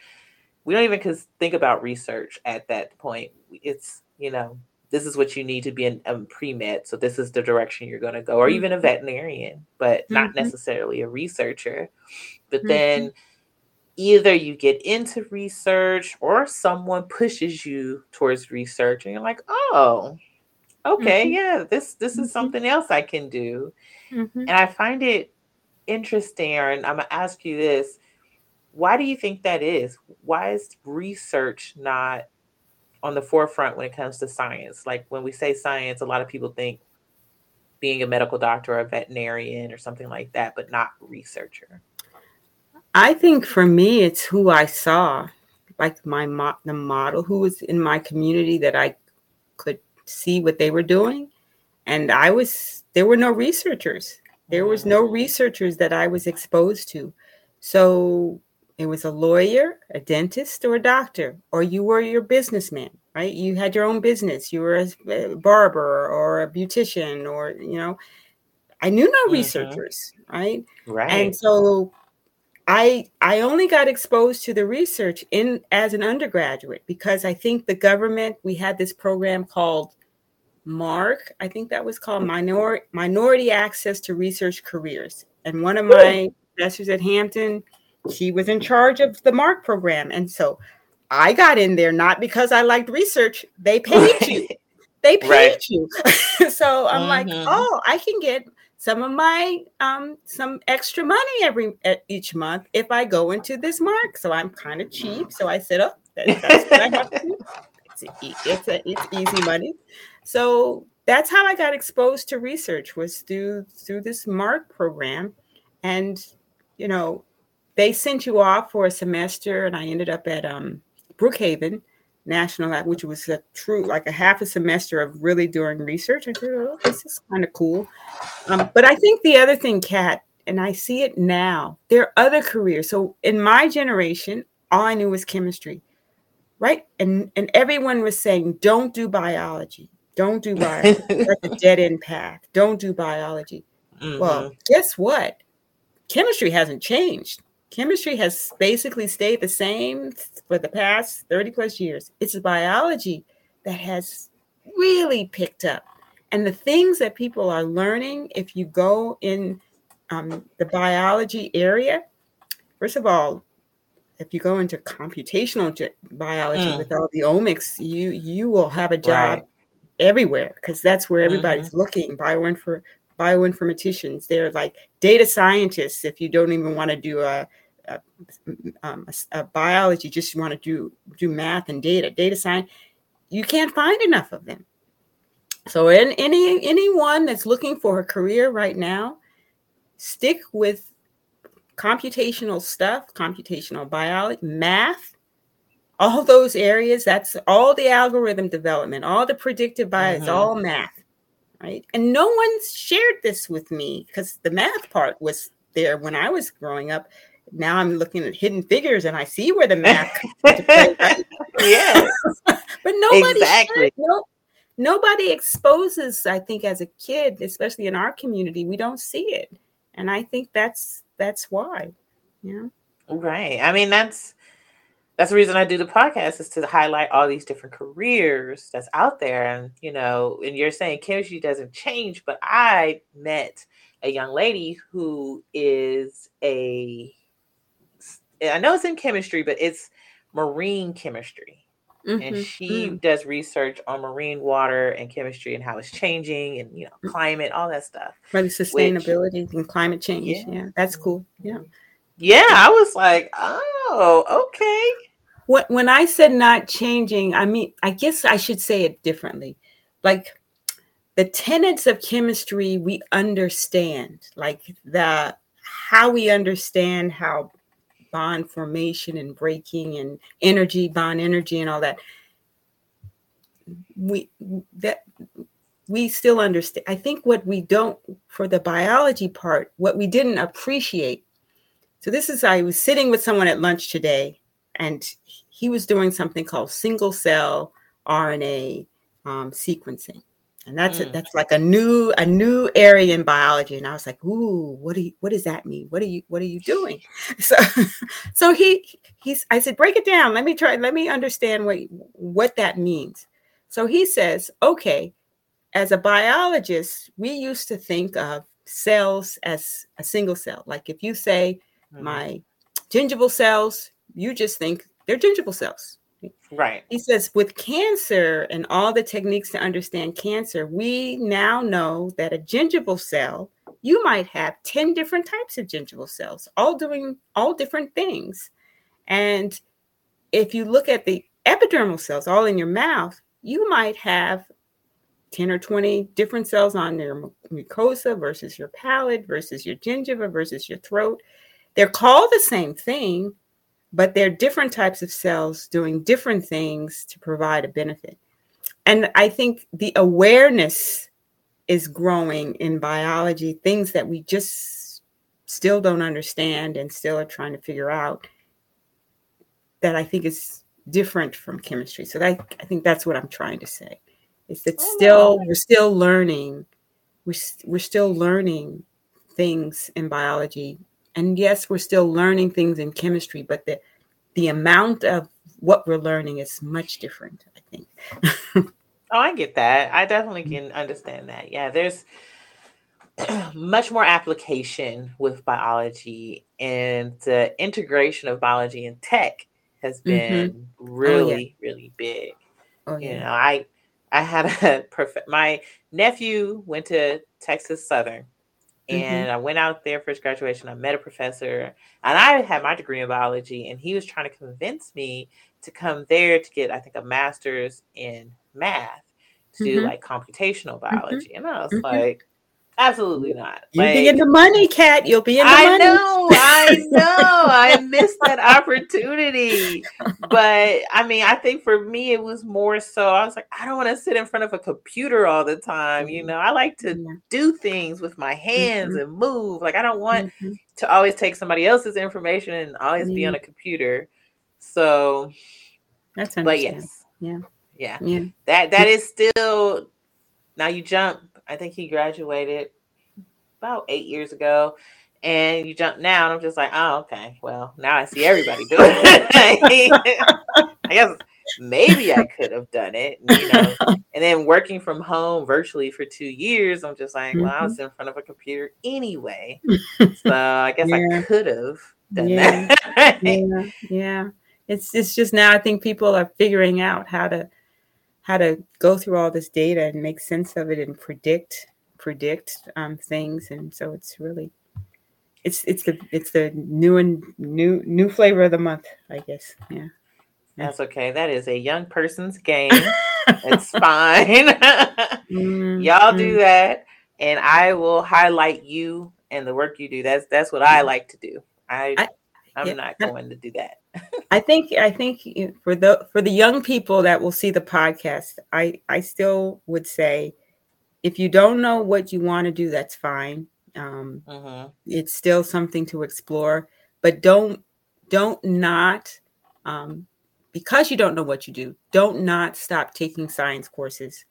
We don't even think about research at that point. It's, you know, this is what you need to be in um, pre-med. So this is the direction you're going to go, or even a veterinarian, but not mm-hmm. necessarily a researcher. But mm-hmm. then either you get into research or someone pushes you towards research and you're like, oh, okay, mm-hmm. yeah, this this is mm-hmm. something else I can do. Mm-hmm. And I find it interesting, and I'm going to ask you this. Why do you think that is? Why is research not on the forefront when it comes to science? Like when we say science, a lot of people think being a medical doctor or a veterinarian or something like that, but not researcher. I think for me, it's who I saw, like my mo- the model who was in my community that I could see what they were doing. And I was, there were no researchers. There was no researchers that I was exposed to. So it was a lawyer, a dentist, or a doctor, or you were your businessman, right? You had your own business. You were a barber or a beautician, or, you know, I knew no researchers, mm-hmm. right? Right. And so I I only got exposed to the research in as an undergraduate because I think the government, we had this program called MARC, I think that was called Minor, Minority Access to Research Careers. And one of my professors at Hampton, she was in charge of the MARC program. And so I got in there not because I liked research. They paid right. you. They paid right. you. So I'm mm-hmm. like, oh, I can get some of my um, some extra money every each month if I go into this MARC. So I'm kind of cheap. So I said, oh, that, that's what I have to do. It's a, it's a, it's easy money. So that's how I got exposed to research, was through through this MARC program, and you know they sent you off for a semester, and I ended up at um, Brookhaven National Lab, which was a true, like a half a semester of really doing research. I thought, oh, this is kind of cool. Um, but I think the other thing, Kat, and I see it now, there are other careers. So in my generation, all I knew was chemistry, right? And and everyone was saying, don't do biology. Don't do biology. That's a dead end path. Don't do biology. Mm-hmm. Well, guess what? Chemistry hasn't changed. Chemistry has basically stayed the same for the past thirty plus years. It's biology that has really picked up. And the things that people are learning, if you go in um, the biology area, first of all, if you go into computational ge- biology mm. with all the omics, you, you will have a job right. everywhere, because that's where everybody's mm-hmm. looking. Bioinfor- bioinformaticians, they're like data scientists. If you don't even want to do a Uh, um, a, a biology, just want to do do math and data, data science, you can't find enough of them. So in, any anyone that's looking for a career right now, stick with computational stuff, computational biology, math, all those areas. That's all the algorithm development, all the predictive bias, mm-hmm. all math, right? And no one shared this with me because the math part was there when I was growing up. Now I'm looking at Hidden Figures and I see where the math comes to play, right? Yes. But nobody, exactly. no, nobody exposes, I think, as a kid, especially in our community, we don't see it. And I think that's that's why. Yeah. Right. I mean, that's that's the reason I do the podcast, is to highlight all these different careers that's out there. And, you know, and you're saying chemistry doesn't change, but I met a young lady who is a I know it's in chemistry, but it's marine chemistry. Mm-hmm. And she mm. does research on marine water and chemistry and how it's changing and, you know, climate, all that stuff. Right, sustainability which, and climate change. Yeah. yeah, that's cool. Yeah. Yeah, I was like, oh, okay. What, when I said not changing, I mean, I guess I should say it differently. Like the tenets of chemistry, we understand, like the how we understand how bond formation and breaking and energy, bond energy and all that. We that we still understand. I think what we don't, for the biology part, what we didn't appreciate. So this is, I was sitting with someone at lunch today, and he was doing something called single cell R N A um, sequencing. And that's mm. a, that's like a new a new area in biology. And I was like, ooh, what do you, what does that mean? What are you what are you doing? So so he he's I said, break it down. Let me try, let me understand what what that means. So he says, okay, as a biologist, we used to think of cells as a single cell. Like if you say mm. my gingival cells, you just think they're gingival cells. Right. He says with cancer and all the techniques to understand cancer, we now know that a gingival cell, you might have ten different types of gingival cells, all doing all different things. And if you look at the epidermal cells all in your mouth, you might have ten or twenty different cells on your mucosa versus your palate versus your gingiva versus your throat. They're called the same thing, but they're different types of cells doing different things to provide a benefit. And I think the awareness is growing in biology, things that we just still don't understand and still are trying to figure out, that I think is different from chemistry. So that, I think that's what I'm trying to say. It's that oh, still we're still learning. We're, we're still learning things in biology. And yes, we're still learning things in chemistry, but the the amount of what we're learning is much different, I think. Oh, I get that. I definitely can understand that. Yeah, there's much more application with biology, and the integration of biology and tech has been mm-hmm. really, oh, yeah. really big. Oh, yeah. You know, I I had a perfect, my nephew went to Texas Southern. And mm-hmm. I went out there for his graduation. I met a professor, and I had my degree in biology, and he was trying to convince me to come there to get, I think, a master's in math to mm-hmm. do like computational biology. Mm-hmm. And I was mm-hmm. like, absolutely not. You'll like, be in the money, Kat. You'll be in the I money. I know. I know. I missed that opportunity. But I mean, I think for me, it was more so I was like, I don't want to sit in front of a computer all the time. You know, I like to yeah. do things with my hands mm-hmm. and move. Like, I don't want mm-hmm. to always take somebody else's information and always mm-hmm. be on a computer. So that's understandable. But yes. Yeah. Yeah. Yeah. That that is still, now you jump. I think he graduated about eight years ago, and you jump now, and I'm just like, oh, okay. Well, now I see everybody doing it. I guess maybe I could have done it, you know. And then working from home virtually for two years, I'm just like, well, I was in front of a computer anyway, so I guess yeah. I could have done yeah. that. yeah, yeah. It's it's just now I think people are figuring out how to. how to go through all this data and make sense of it and predict, predict um, things. And so it's really, it's, it's the, it's the new and new, new flavor of the month, I guess. Yeah. That's okay. That is a young person's game. It's fine. mm-hmm. Y'all do that. And I will highlight you and the work you do. That's, that's what I like to do. I, I I'm yeah. not going to do that. I think I think for the for the young people that will see the podcast, I, I still would say, if you don't know what you want to do, that's fine. Um, uh-huh. It's still something to explore, but don't don't not um, because you don't know what you do. Don't not stop taking science courses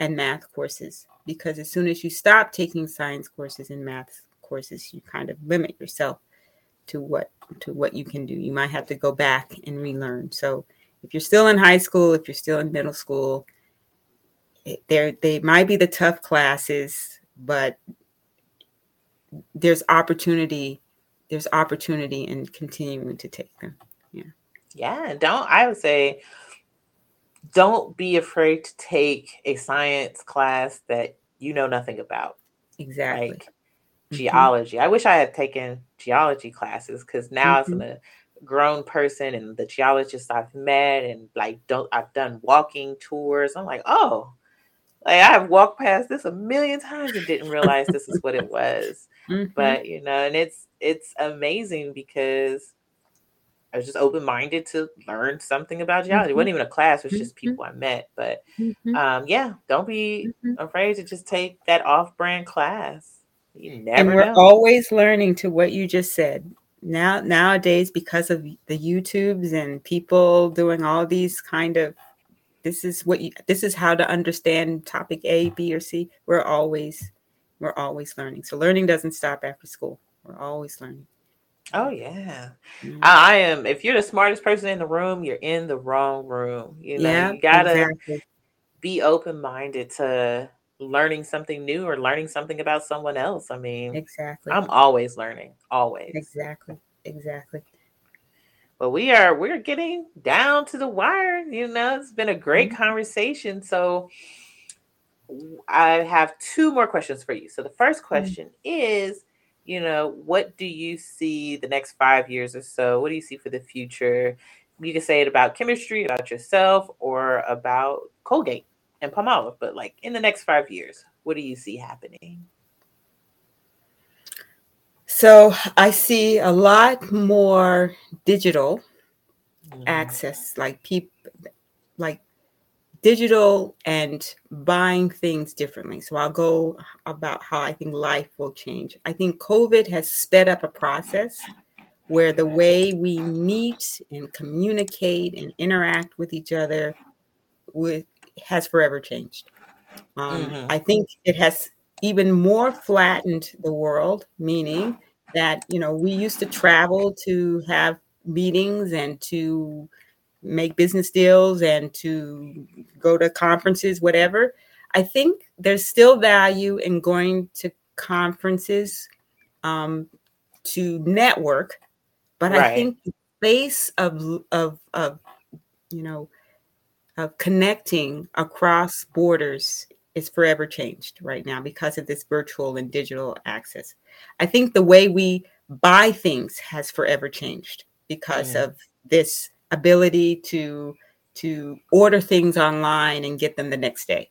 and math courses, because as soon as you stop taking science courses and math courses, you kind of limit yourself to what to what you can do. You might have to go back and relearn. So if you're still in high school, if you're still in middle school, there they might be the tough classes, but there's opportunity. There's opportunity in continuing to take them. Yeah. Yeah. Don't I would say don't be afraid to take a science class that you know nothing about. Exactly. Like, mm-hmm. geology. I wish I had taken geology classes, because now mm-hmm. as a grown person and the geologists I've met and like don't I've done walking tours, I'm like, oh, like I've walked past this a million times and didn't realize this is what it was. Mm-hmm. But you know, and it's it's amazing because I was just open-minded to learn something about geology. Mm-hmm. It wasn't even a class, it was just people I met. But mm-hmm. um, yeah, don't be mm-hmm. afraid to just take that off-brand class. You never know. And we're know. always learning, to what you just said. Now nowadays, because of the YouTubes and people doing all these kind of, this is what you, this is how to understand topic A, B, or C. We're always we're always learning. So learning doesn't stop after school. We're always learning. Oh, yeah. Mm-hmm. I, I am. If you're the smartest person in the room, you're in the wrong room. You know, yeah, you got to exactly. be open-minded to learning something new or learning something about someone else. I mean, exactly. I'm always learning, always. Exactly. Exactly. Well, we are, we're getting down to the wire. You know, it's been a great mm-hmm. conversation. So I have two more questions for you. So the first question mm-hmm. is, you know, what do you see the next five years or so? What do you see for the future? You can say it about chemistry, about yourself, or about Colgate and Palmolive. But like in the next five years, what do you see happening? So I see a lot more digital mm. access, like people, like digital and buying things differently. So I'll go about how I think life will change. I think COVID has sped up a process where the way we meet and communicate and interact with each other with, has forever changed. Um, mm-hmm. I think it has even more flattened the world, meaning that, you know, we used to travel to have meetings and to make business deals and to go to conferences, whatever. I think there's still value in going to conferences um, to network, but right. I think the space of, of, of, you know, of connecting across borders is forever changed right now because of this virtual and digital access. I think the way we buy things has forever changed because yeah. of this ability to to order things online and get them the next day.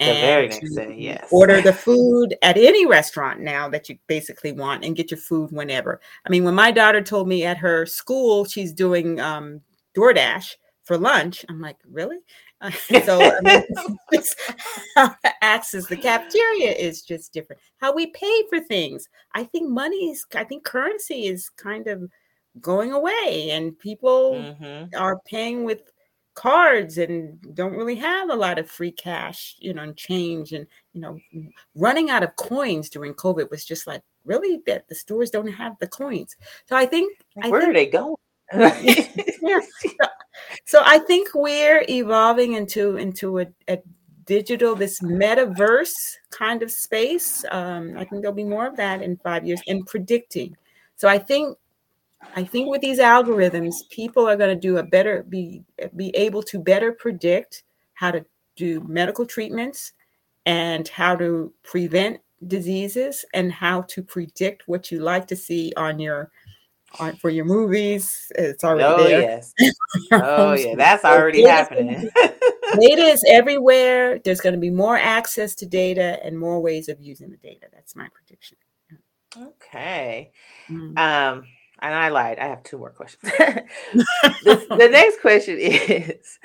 And the very next day, yes. Order the food at any restaurant now that you basically want and get your food whenever. I mean, when my daughter told me at her school she's doing um, DoorDash for lunch, I'm like, really? Uh, so I mean, it's, how to access the cafeteria is just different. How we pay for things. I think money is, I think currency is kind of going away, and people mm-hmm. are paying with cards and don't really have a lot of free cash, you know, and change. And, you know, running out of coins during COVID was just like, really, that the stores don't have the coins. So I think I where think, are they going? yeah. so, so I think we're evolving into into a, a digital, this metaverse kind of space. Um, I think there'll be more of that in five years and predicting. So I think I think with these algorithms, people are going to do a better, be be able to better predict how to do medical treatments and how to prevent diseases and how to predict what you like to see on your, on for your movies. It's already oh, there. Yes. Oh, yeah. That's already so happening. Data is everywhere. There's going to be more access to data and more ways of using the data. That's my prediction. Okay. Mm-hmm. Um. And I lied. I have two more questions. the, the next question is,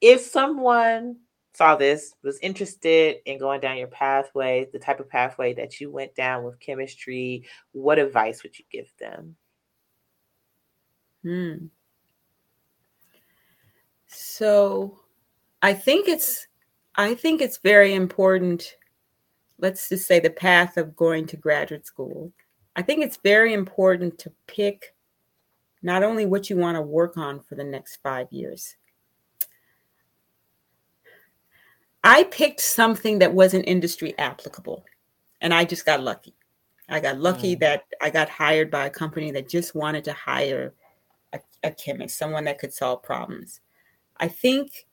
if someone saw this, was interested in going down your pathway, the type of pathway that you went down with chemistry, what advice would you give them? Hmm. So I think it's, I think it's very important. Let's just say the path of going to graduate school. I think it's very important to pick not only what you want to work on for the next five years. I picked something that wasn't industry applicable, and I just got lucky. I got lucky mm. that I got hired by a company that just wanted to hire a, a chemist, someone that could solve problems. I think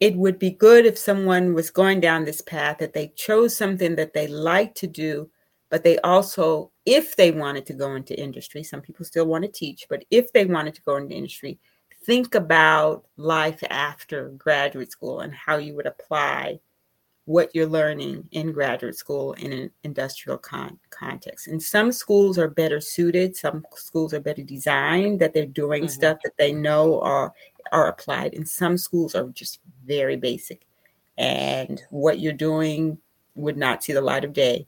it would be good if someone was going down this path that they chose something that they like to do, But they also, if they wanted to go into industry, some people still want to teach, but if they wanted to go into industry, think about life after graduate school and how you would apply what you're learning in graduate school in an industrial con- context. And some schools are better suited. Some schools are better designed that they're doing mm-hmm. stuff that they know are, are applied. And some schools are just very basic. And what you're doing would not see the light of day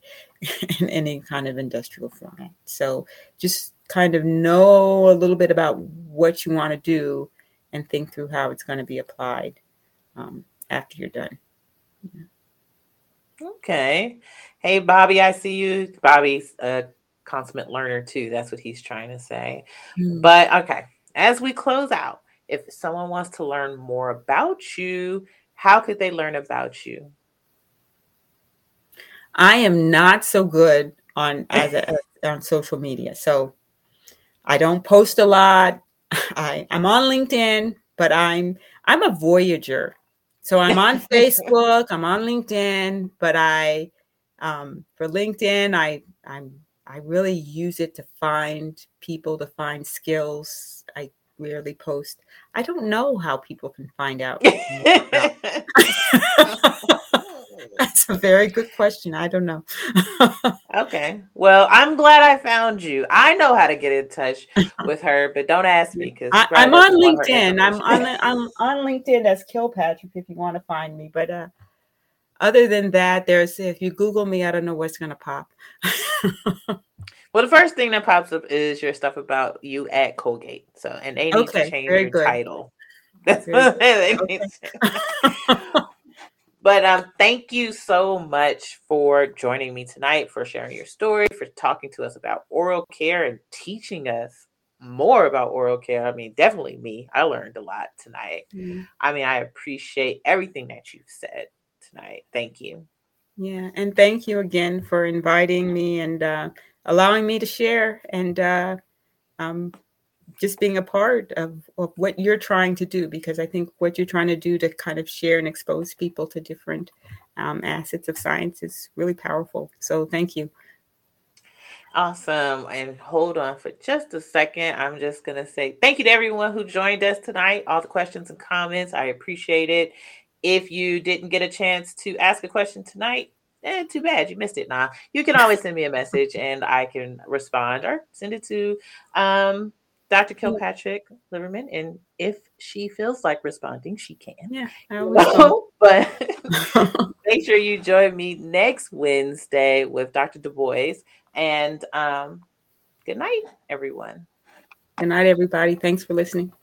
in any kind of industrial format. So just kind of know a little bit about what you want to do and think through how it's going to be applied um, after you're done. Yeah. Okay. Hey, Bobby, I see you. Bobby's a consummate learner, too. That's what he's trying to say. Mm-hmm. But, okay, as we close out, if someone wants to learn more about you, how could they learn about you? I am not so good on as a, on social media. So I don't post a lot. I, I'm on LinkedIn, but I'm I'm a voyager. So I'm on Facebook, I'm on LinkedIn, but I, um, for LinkedIn, I I'm, I really use it to find people, to find skills. I rarely post. I don't know how people can find out. That's a very good question. I don't know. Okay. Well, I'm glad I found you. I know how to get in touch with her, but don't ask me because I'm on LinkedIn. I'm on I'm on LinkedIn as Kilpatrick if you want to find me. But uh, other than that, there's if you Google me, I don't know what's gonna pop. Well, the first thing that pops up is your stuff about you at Colgate. So and they need okay, to change your good. title. That's what they need to. But um, thank you so much for joining me tonight, for sharing your story, for talking to us about oral care and teaching us more about oral care. I mean, definitely me. I learned a lot tonight. Mm-hmm. I mean, I appreciate everything that you've said tonight. Thank you. Yeah. And thank you again for inviting me and uh, allowing me to share and uh, um, just being a part of, of what you're trying to do, because I think what you're trying to do to kind of share and expose people to different um, assets of science is really powerful. So thank you. Awesome. And hold on for just a second. I'm just going to say thank you to everyone who joined us tonight. All the questions and comments. I appreciate it. If you didn't get a chance to ask a question tonight, eh, too bad. You missed it. Nah, you can always send me a message and I can respond or send it to, um, Doctor Kilpatrick Liverman, and if she feels like responding, she can. Yeah, I always so, but make sure you join me next Wednesday with Doctor Du Bois. And um, good night, everyone. Good night, everybody. Thanks for listening.